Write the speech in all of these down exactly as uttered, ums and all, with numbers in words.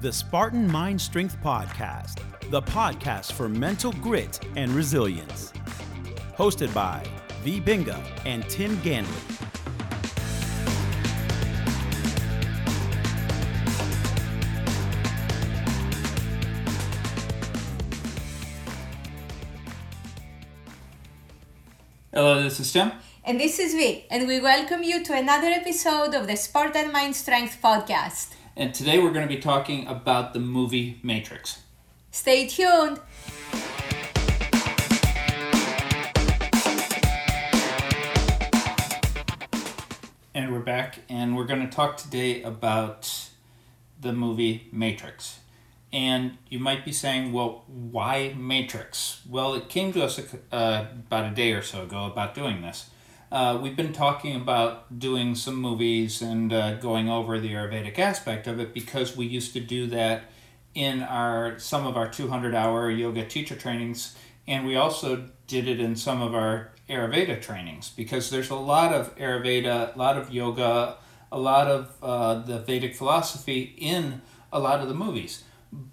the Spartan Mind Strength Podcast, the podcast for mental grit and resilience. Hosted by V. Binga and Tim Ganley. Hello, this is Tim. And this is V. And we welcome you to another episode of the Spartan Mind Strength Podcast. And today we're going to be talking about the movie Matrix. Stay tuned. And we're back, and we're going to talk today about the movie Matrix. And you might be saying, well, why Matrix? Well, it came to us uh, about a day or so ago about doing this. Uh, we've been talking about doing some movies and uh, going over the Ayurvedic aspect of it because we used to do that in our some of our two hundred hour yoga teacher trainings, and we also did it in some of our Ayurveda trainings because there's a lot of Ayurveda, a lot of yoga, a lot of uh, the Vedic philosophy in a lot of the movies.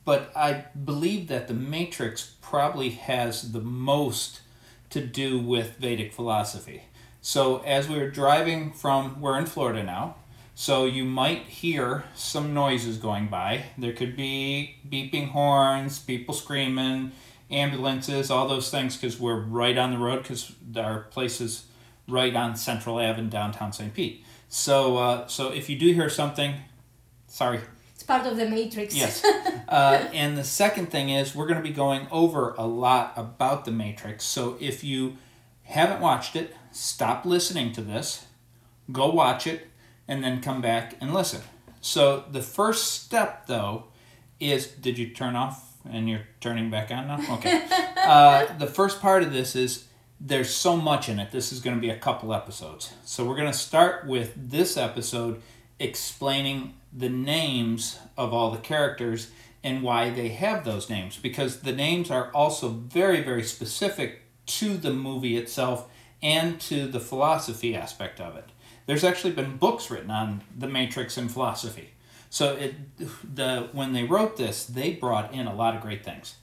But I believe that the Matrix probably has the most to do with Vedic philosophy. So as we were driving from, we're in Florida now, so you might hear some noises going by. There could be beeping horns, people screaming, ambulances, all those things, because we're right on the road, because our place is right on Central Ave in downtown Saint Pete. So, uh, so if you do hear something, sorry. Part of the Matrix. Yes. Uh, and the second thing is we're going to be going over a lot about the Matrix. So if you haven't watched it, stop listening to this, go watch it, and then come back and listen. So the first step, though, is... Did you turn off and you're turning back on now? Okay. uh, the first part of this is there's so much in it. This is going to be a couple episodes. So we're going to start with this episode explaining the names of all the characters and why they have those names, because the names are also very, very specific to the movie itself and to the philosophy aspect of it. There's actually been books written on the Matrix and philosophy. So it, the when they wrote this, they brought in a lot of great things.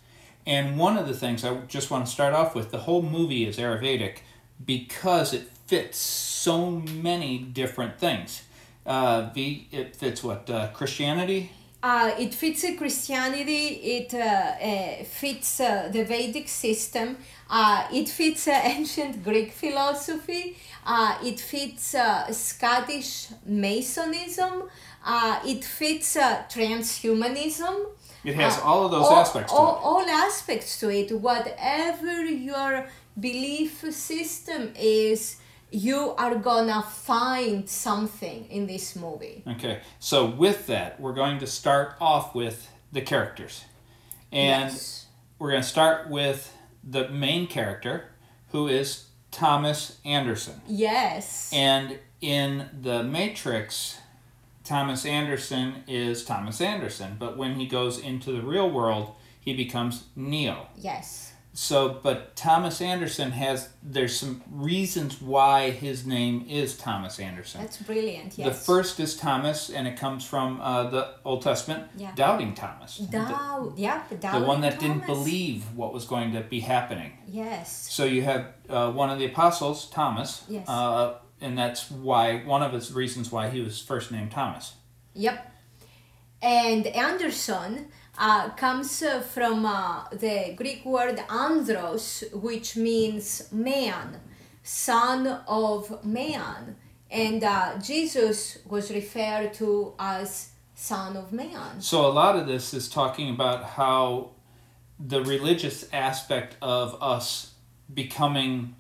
And one of the things I just want to start off with, the whole movie is Ayurvedic because it fits so many different things. Uh, V, it fits what? Uh, Christianity? Uh, it fits uh, Christianity, it uh, uh, fits uh, the Vedic system, uh, it fits uh, ancient Greek philosophy, uh, it fits uh, Scottish Masonism, uh, it fits uh, transhumanism. It has uh, all of those all, aspects to all, it. All aspects to it. Whatever your belief system is, you are gonna find something in this movie. Okay, so with that, we're going to start off with the characters. And yes. We're going to start with the main character, who is Thomas Anderson. Yes. And in the Matrix, Thomas Anderson is Thomas Anderson. But when he goes into the real world, he becomes Neo. Yes. So, but Thomas Anderson has, there's some reasons why his name is Thomas Anderson. That's brilliant, yes. The first is Thomas, and it comes from uh, the Old Testament, yeah. Doubting Thomas. Doubt, the, yeah, the doubting The one that Thomas. Didn't believe what was going to be happening. Yes. So you have uh, one of the apostles, Thomas, yes. uh, and that's why, one of his reasons why he was first named Thomas. Yep. And Anderson... Uh, comes uh, from uh, the Greek word andros, which means man, son of man. And uh, Jesus was referred to as son of man. So a lot of this is talking about how the religious aspect of us becoming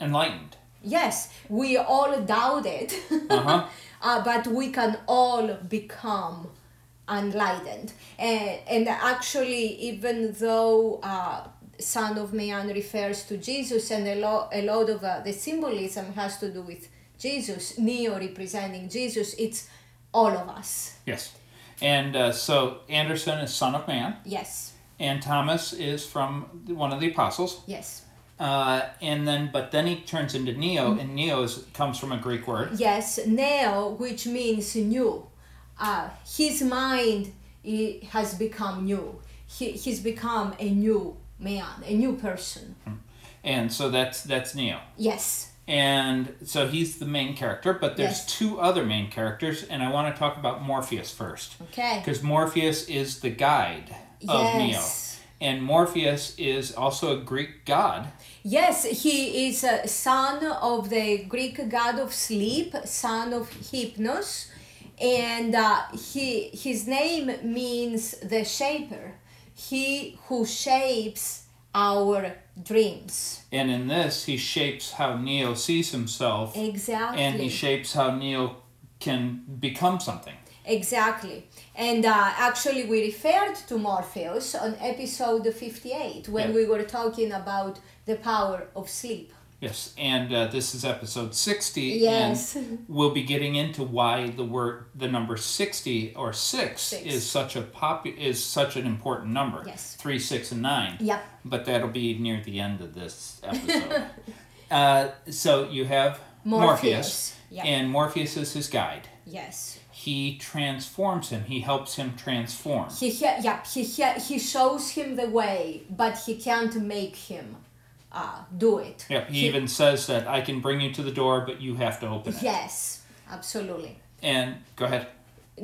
enlightened. Yes, we all doubt it, uh-huh. uh, but we can all become enlightened. And, and actually, even though uh, Son of Man refers to Jesus, and a, lo- a lot of uh, the symbolism has to do with Jesus, Neo representing Jesus, it's all of us. Yes. And uh, so Anderson is Son of Man. Yes. And Thomas is from one of the apostles. Yes. Uh, and then, but then he turns into Neo, mm-hmm. and Neo is, comes from a Greek word. Yes, Neo, which means new. Uh, his mind he has become new. He he's become a new man, a new person. And so that's that's Neo. Yes. And so he's the main character, but there's yes. two other main characters, and I want to talk about Morpheus first. Okay. Because Morpheus is the guide of yes. Neo. And Morpheus is also a Greek god. Yes, he is a son of the Greek god of sleep, son of Hypnos, and uh, he his name means the shaper, he who shapes our dreams. And in this, he shapes how Neo sees himself. Exactly. And he shapes how Neo can become something. Exactly. And uh, actually, we referred to Morpheus on episode fifty-eight when yeah. we were talking about the power of sleep. Yes, and uh, this is episode sixty. Yes. And we'll be getting into why the word, the number sixty or six, six. is such a popu- is such an important number. Yes. Three, six, and nine. Yep. But that'll be near the end of this episode. uh, so you have Morpheus, Morpheus yep. and Morpheus is his guide. Yes. He transforms him. He helps him transform. He ha- yeah. He ha- he shows him the way, but he can't make him. Uh, do it. Yep, he, he even says that I can bring you to the door, but you have to open it. Yes, absolutely. And go ahead.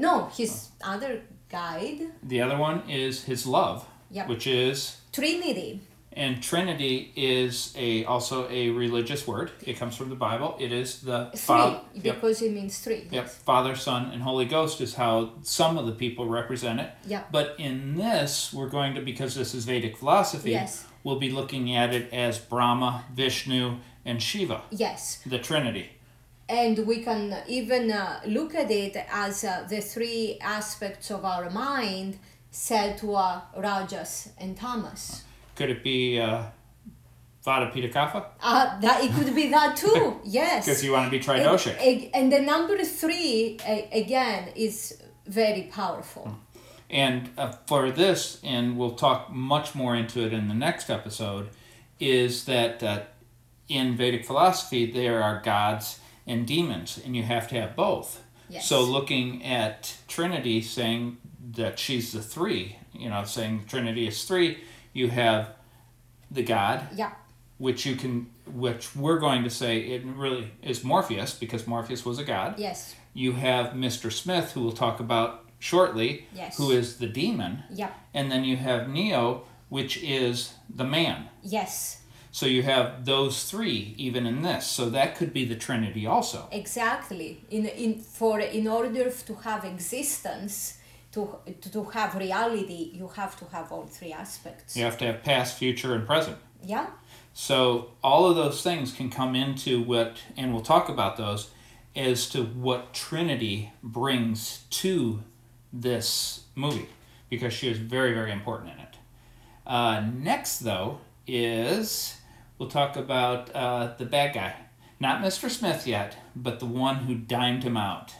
No, his oh. other guide. The other one is his love, yep. which is Trinity. And Trinity is a also a religious word. It comes from the Bible. It is the three, Father, because yep. it means three. Yep, Father, Son, and Holy Ghost is how some of the people represent it. Yep. But in this, we're going to, because this is Vedic philosophy, yes. we'll be looking at it as Brahma, Vishnu, and Shiva. Yes. The Trinity. And we can even uh, look at it as uh, the three aspects of our mind, Sattva, Rajas, and Tamas. Could it be uh, Vata, Pitta, Kapha? Uh, that, it could be that too, yes. Because you want to be tridoshic. And, and the number three, again, is very powerful. Hmm. And uh, for this, and we'll talk much more into it in the next episode, is that uh, in Vedic philosophy, there are gods and demons, and you have to have both. Yes. So looking at Trinity, saying that she's the three, you know, saying Trinity is three, you have the god, yeah. which you can, which we're going to say it really is Morpheus, because Morpheus was a god. Yes. You have Mister Smith, who we'll talk about shortly, yes. who is the demon. Yep. And then you have Neo, which is the man. Yes. So you have those three even in this. So that could be the Trinity also. Exactly. In in for in order to have existence, to to have reality, you have to have all three aspects. You have to have past, future, and present. Yeah. So all of those things can come into what, and we'll talk about those, as to what Trinity brings to this movie, because she is very, very important in it. Uh, next, though, is we'll talk about uh, the bad guy. Not Mister Smith yet, but the one who dimed him out.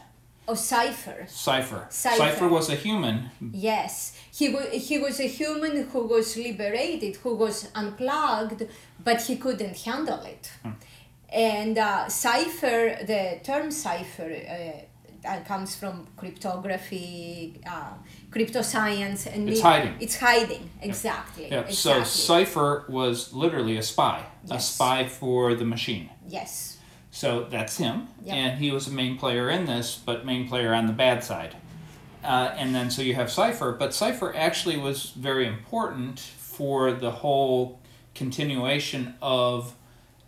Oh, Cypher. Cypher. Cypher, Cypher was a human. Yes. He, w- he was a human who was liberated, who was unplugged, but he couldn't handle it. Hmm. And uh, Cypher, the term Cypher, uh, and comes from cryptography, uh, crypto science, and it's it, hiding. It's hiding, exactly. Yep. Yep. exactly. So Cypher was literally a spy, yes. a spy for the machine. Yes. So that's him, yep. and he was a main player in this, but main player on the bad side. Uh, and then so you have Cypher, but Cypher actually was very important for the whole continuation of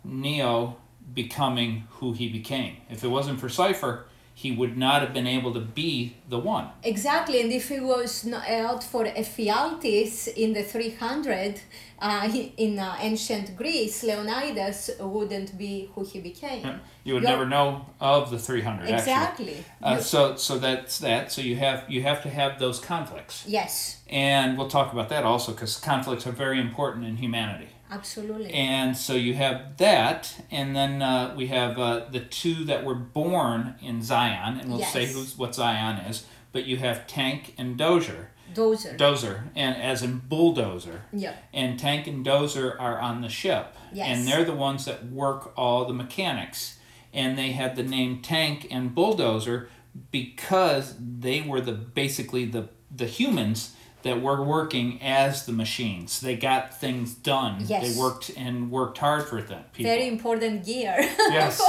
Neo becoming who he became. If it wasn't for Cypher, he would not have been able to be the one. Exactly, and if it was not for Ephialtes in the three hundred, uh, in uh, ancient Greece, Leonidas wouldn't be who he became. You would You're... never know of the three hundred, exactly. actually. Uh, so, so that's that. So you have you have to have those conflicts. Yes. And we'll talk about that also, because conflicts are very important in humanity. Absolutely. And so you have that, and then uh, we have uh, the two that were born in Zion, and we'll yes. say who's what Zion is, but you have Tank and Dozer. Dozer. Dozer, and as in bulldozer. Yeah. And Tank and Dozer are on the ship, yes. and they're the ones that work all the mechanics, and they had the name Tank and Bulldozer because they were the basically the the humans that were working as the machines. They got things done. Yes. They worked and worked hard for them. People. Very important gear. Yes.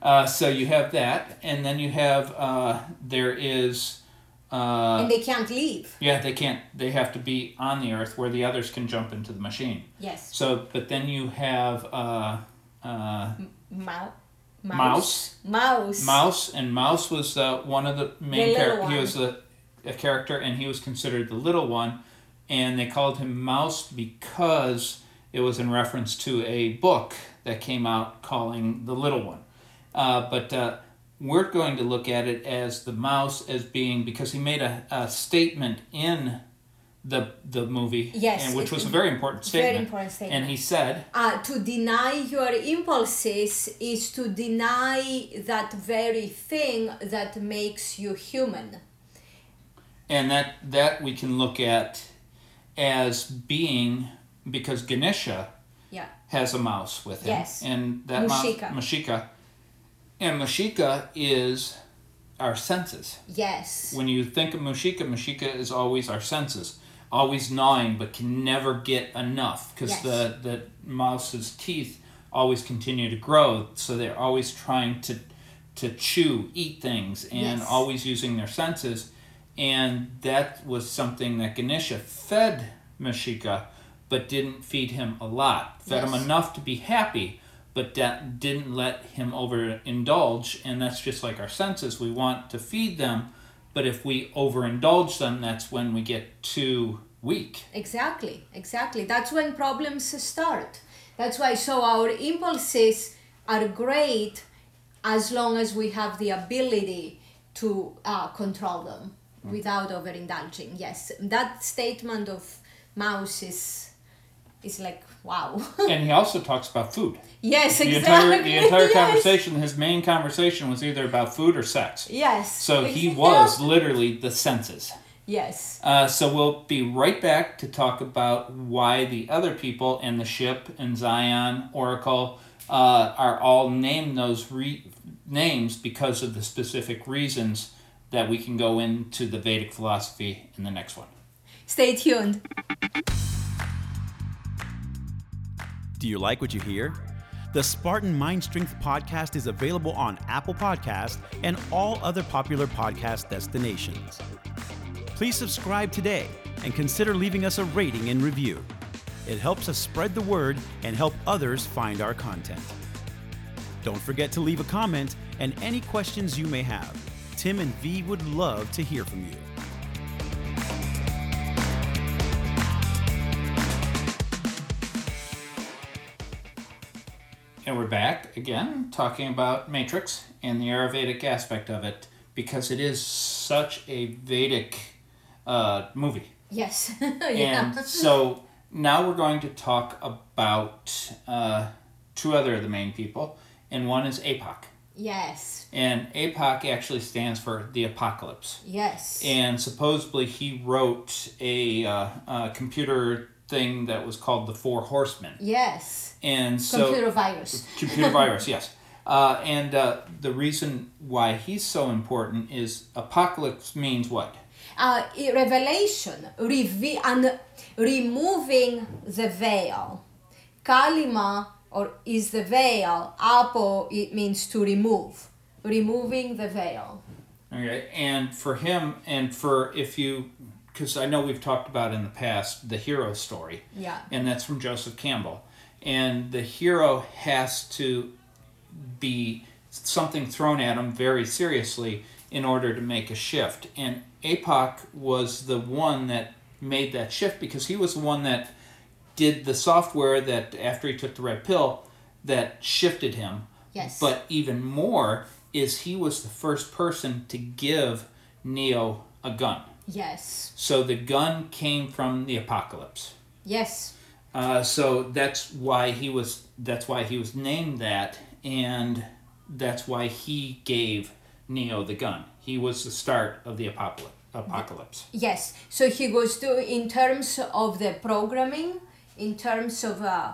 Uh, so you have that, and then you have uh, there is. Uh, and they can't leave. Yeah, they can't. They have to be on the earth where the others can jump into the machine. Yes. So, but then you have. Uh, uh, Mouse. Mouse. Mouse. Mouse, and Mouse was uh, one of the main characters. He was the. A character, and he was considered the little one, and they called him Mouse because it was in reference to a book that came out calling the little one. Uh, but uh, we're going to look at it as the mouse as being, because he made a, a statement in the the movie, yes, and which was a very important statement. Very important statement. And he said, uh, to deny your impulses is to deny that very thing that makes you human. And that, that we can look at as being, because Ganesha yeah. has a mouse with him. Yes. And that Mushika. Mouse, Mushika. And Mushika is our senses. Yes. When you think of Mushika, Mushika is always our senses. Always gnawing, but can never get enough. Because yes. the, the mouse's teeth always continue to grow. So they're always trying to, to chew, eat things, and yes. always using their senses. And that was something that Ganesha fed Mushika, but didn't feed him a lot. Fed yes. him enough to be happy, but that didn't let him overindulge. And that's just like our senses. We want to feed them, but if we overindulge them, that's when we get too weak. Exactly, exactly. That's when problems start. That's why, so our impulses are great as long as we have the ability to uh, control them. Without overindulging, yes. That statement of Mouse is, is like, wow. And he also talks about food. Yes, the exactly. Entire, the entire yes. conversation, his main conversation was either about food or sex. Yes. So he was literally the senses. Yes. Uh, so we'll be right back to talk about why the other people and the ship and Zion, Oracle, uh, are all named those re- names because of the specific reasons that we can go into the Vedic philosophy in the next one. Stay tuned. Do you like what you hear? The Spartan Mind Strength Podcast is available on Apple Podcasts and all other popular podcast destinations. Please subscribe today and consider leaving us a rating and review. It helps us spread the word and help others find our content. Don't forget to leave a comment and any questions you may have. Tim and V would love to hear from you. And we're back again talking about Matrix and the Ayurvedic aspect of it because it is such a Vedic uh, movie. Yes. yeah. And so now we're going to talk about uh, two other of the main people, and one is A P O C. Yes. And A P O C actually stands for the apocalypse. Yes. And supposedly he wrote a, uh, a computer thing that was called the Four Horsemen. Yes. And so computer virus. Computer virus, yes. Uh, and uh, the reason why he's so important is apocalypse means what? Uh, revelation, Reve- and removing the veil. Kalima. Or is the veil, apo, it means to remove, removing the veil. Okay, and for him, and for if you, because I know we've talked about in the past, the hero story. Yeah. And that's from Joseph Campbell. And the hero has to be something thrown at him very seriously in order to make a shift. And A P O C was the one that made that shift because he was the one that did the software that, after he took the red pill, that shifted him. Yes. But even more is he was the first person to give Neo a gun. Yes. So the gun came from the apocalypse. Yes. Uh, so that's why he was. That's why he was named that, and that's why he gave Neo the gun. He was the start of the apocalypse. Apocalypse. Yes. So he goes to in terms of the programming. In terms of uh,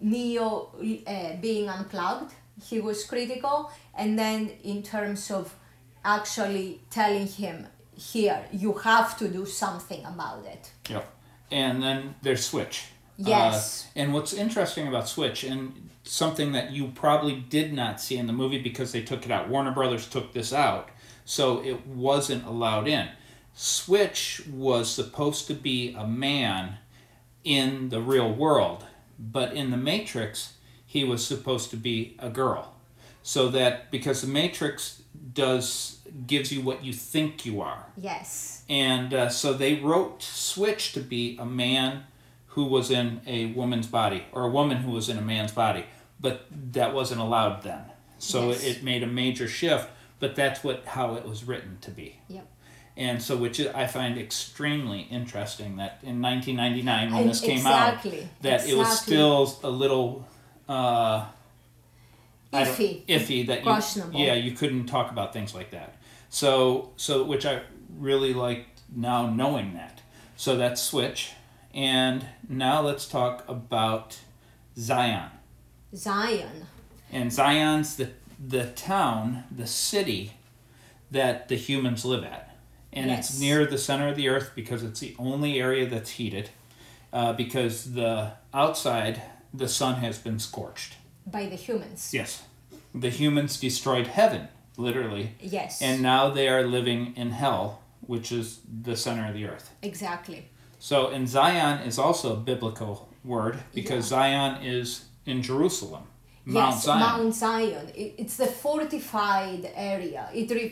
Neo uh, being unplugged, he was critical. And then in terms of actually telling him here. You have to do something about it. Yeah. And then there's Switch. Yes. Uh, and what's interesting about Switch, and something that you probably did not see in the movie because they took it out. Warner Brothers took this out, so it wasn't allowed in. Switch was supposed to be a man in the real world, but in the Matrix, he was supposed to be a girl. So that, because the Matrix does gives you what you think you are. Yes. And uh, so they wrote Switch to be a man who was in a woman's body, or a woman who was in a man's body, but that wasn't allowed then. So yes. it, it made a major shift, but that's what how it was written to be. Yep. And so, which I find extremely interesting, that in nineteen ninety-nine, when this came exactly. out, that exactly. it was still a little uh, iffy, iffy that questionable. You, yeah, you couldn't talk about things like that. So, so which I really liked now knowing that. So that's Switch, and now let's talk about Zion. Zion. And Zion's the the town, the city that the humans live at. And yes. it's near the center of the earth because it's the only area that's heated, uh, because the outside, the sun has been scorched. By the humans. Yes. The humans destroyed heaven, literally. Yes. And now they are living in hell, which is the center of the earth. Exactly. So, and Zion is also a biblical word because yeah. Zion is in Jerusalem. Mount yes, Zion. Mount Zion. It's the fortified area. It re,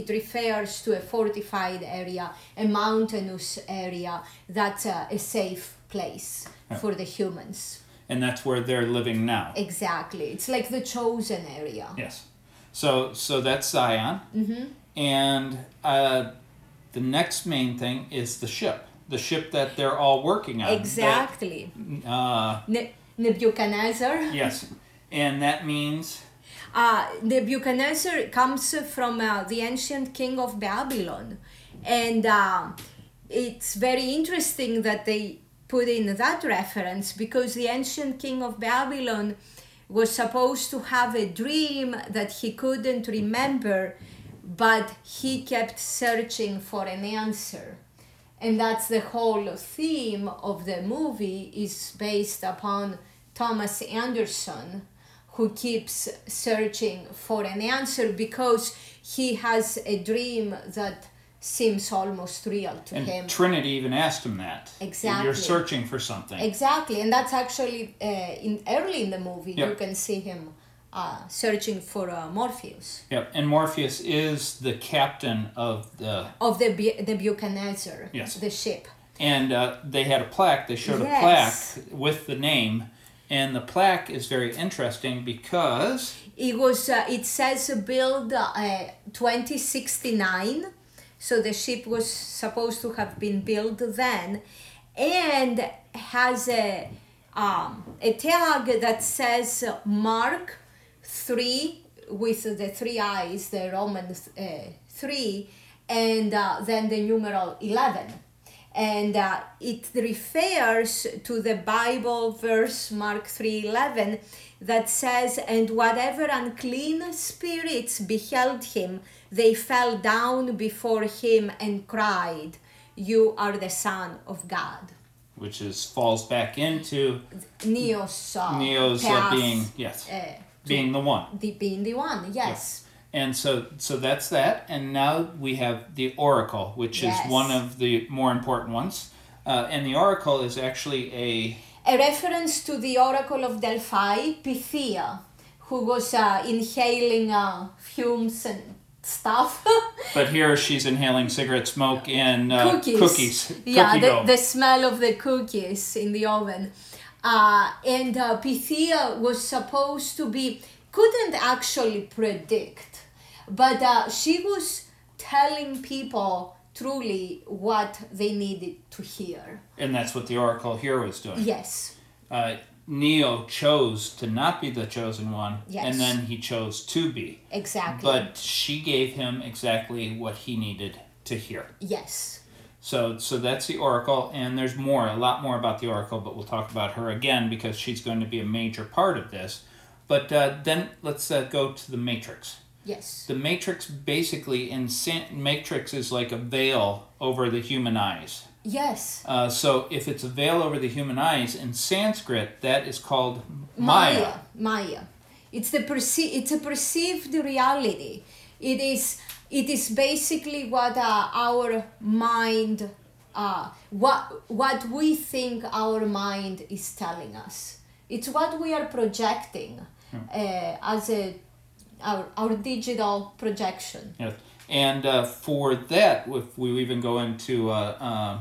it refers to a fortified area, a mountainous area that's a, a safe place right. for the humans. And that's where they're living now. Exactly. It's like the chosen area. Yes. So so that's Zion. Mm-hmm. And uh, the next main thing is the ship. The ship that they're all working on. Exactly. That, uh, ne- Nebuchadnezzar. Yes. And that means? Uh, Nebuchadnezzar comes from uh, the ancient king of Babylon. And uh, it's very interesting that they put in that reference because the ancient king of Babylon was supposed to have a dream that he couldn't remember, but he kept searching for an answer. And that's the whole theme of the movie is based upon Thomas Anderson, who keeps searching for an answer because he has a dream that seems almost real to and him. And Trinity even asked him that. Exactly. You're searching for something. Exactly. And that's actually uh, in early in the movie. Yep. You can see him uh, searching for uh, Morpheus. Yep. And Morpheus is the captain of the... Of the, Bu- the Buchanan, yes. the ship. And uh, they had a plaque. They showed yes. a plaque with the name. And the plaque is very interesting because... It was. Uh, it says build uh, twenty sixty-nine. So the ship was supposed to have been built then. And has a, um, a tag that says Mark three with the three eyes, the Roman uh, three, and uh, then the numeral eleven. And uh, it refers to the Bible verse Mark three eleven that says, "And whatever unclean spirits beheld him, they fell down before him and cried, 'You are the Son of God.'" Which is falls back into Neo's uh, Neo's uh, being yes uh, being the one the being the one yes. Yeah. And so so that's that. And now we have the Oracle, which yes. is one of the more important ones. Uh, and the Oracle is actually a... A reference to the Oracle of Delphi, Pythia, who was uh, inhaling uh, fumes and stuff. But here she's inhaling cigarette smoke and uh, cookies. cookies. Yeah, Cookie the, the smell of the cookies in the oven. Uh, and uh, Pythia was supposed to be... Couldn't actually predict. But uh, she was telling people truly what they needed to hear. And that's what the Oracle here was doing. Yes. Uh, Neo chose to not be the chosen one, yes. and then he chose to be. Exactly. But she gave him exactly what he needed to hear. Yes. So, so that's the Oracle, and there's more, a lot more about the Oracle, but we'll talk about her again because she's going to be a major part of this. But uh, then let's uh, go to the Matrix. Yes. The Matrix basically, in Matrix is like a veil over the human eyes. Yes. Uh, so if it's a veil over the human eyes, in Sanskrit, that is called Maya. Maya. Maya. It's the perce- It's a perceived reality. It is. It is basically what uh, our mind, uh, what what we think our mind is telling us. It's what we are projecting hmm. uh, as a our our digital projection. Yes. And uh, for that, if we even go into uh, uh,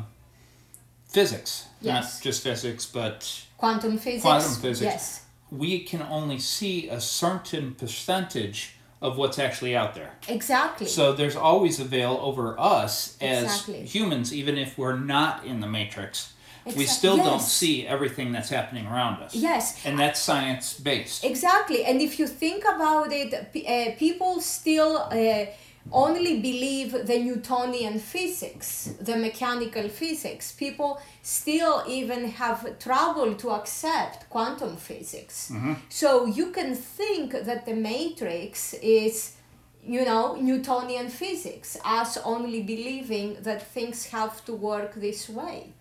physics, yes. not just physics, but quantum physics. Quantum physics. Yes. We can only see a certain percentage of what's actually out there. Exactly. So there's always a veil over us as exactly. humans, even if we're not in the Matrix. Exactly. We still yes. don't see everything that's happening around us. Yes. And that's science-based. Exactly. And if you think about it, p- uh, people still... Uh, only believe the Newtonian physics, the mechanical physics. People still even have trouble to accept quantum physics. Mm-hmm. So you can think that the Matrix is, you know, Newtonian physics, us only believing that things have to work this way.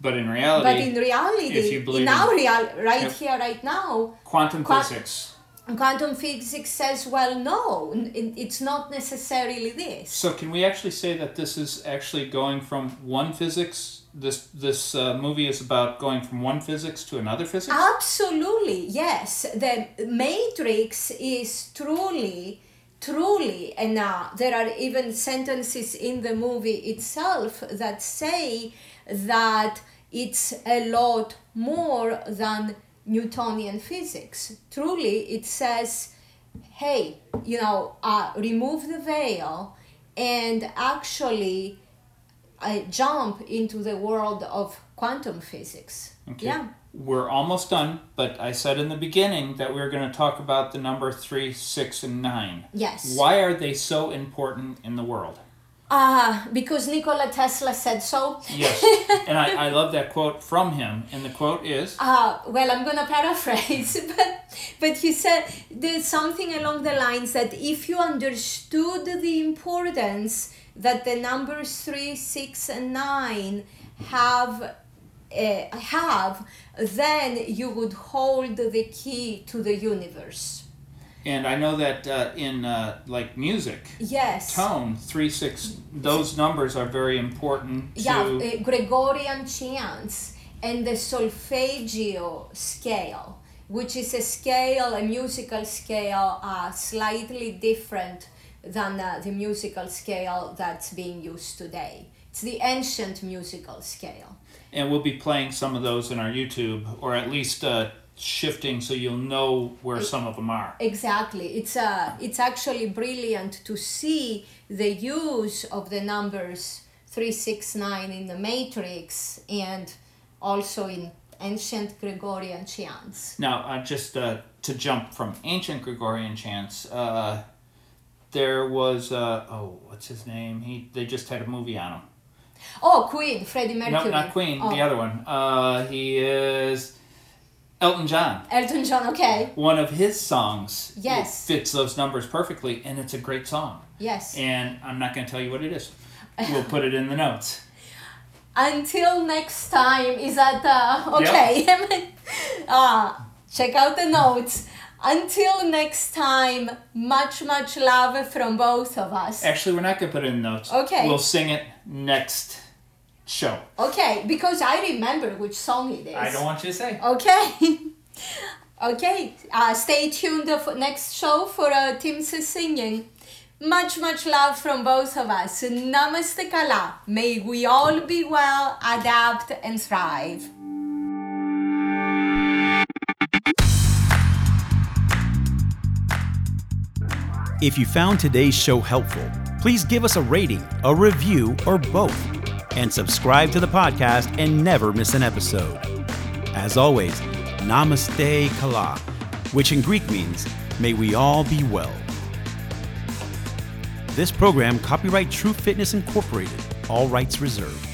But in reality, but in reality, if you believe in our real, right yep. here, right now, quantum qu- physics. Quantum physics says, well, no, it's not necessarily this. So can we actually say that this is actually going from one physics, this this uh, movie is about going from one physics to another physics? Absolutely, yes. The Matrix is truly, truly, and uh, there are even sentences in the movie itself that say that it's a lot more than Newtonian physics. Truly, it says, hey, you know, uh, remove the veil and actually uh, jump into the world of quantum physics. Okay. Yeah. We're almost done, but I said in the beginning that we were going to talk about the number three, six, and nine. Yes. Why are they so important in the world? Ah, uh, because Nikola Tesla said so. Yes, and I, I love that quote from him, and the quote is... Uh, well, I'm going to paraphrase, but, but he said there's something along the lines that if you understood the importance that the numbers three, six, and nine have, uh, have, then you would hold the key to the universe. And I know that uh, in uh, like music, yes, tone three six, those numbers are very important. To... Yeah, uh, Gregorian chants and the solfeggio scale, which is a scale, a musical scale, uh, slightly different than uh, the musical scale that's being used today. It's the ancient musical scale. And we'll be playing some of those in our YouTube, or at least. Uh, shifting so you'll know where some of them are. Exactly. It's uh, it's actually brilliant to see the use of the numbers three, six, nine in the Matrix and also in ancient Gregorian chants. Now, uh, just uh, to jump from ancient Gregorian chants, uh, there was, uh, oh, what's his name? He They just had a movie on him. Oh, Queen, Freddie Mercury. No, not Queen, oh. the other one. Uh, he is... Elton John. Elton John, okay. One of his songs yes. fits those numbers perfectly, and it's a great song. Yes. And I'm not going to tell you what it is. We'll put it in the notes. Until next time, is that... Uh, okay. Yep. uh, check out the notes. Until next time, much, much love from both of us. Actually, we're not going to put it in the notes. Okay. We'll sing it next show. Okay, because I remember which song it is. I don't want you to say. Okay. okay, uh, stay tuned for next show for uh, Tim's singing. Much, much love from both of us. Namaste Kala. May we all be well, adapt, and thrive. If you found today's show helpful, please give us a rating, a review, or both. And subscribe to the podcast and never miss an episode. As always, Namaste Kala, which in Greek means, may we all be well. This program, copyright True Fitness Incorporated, all rights reserved.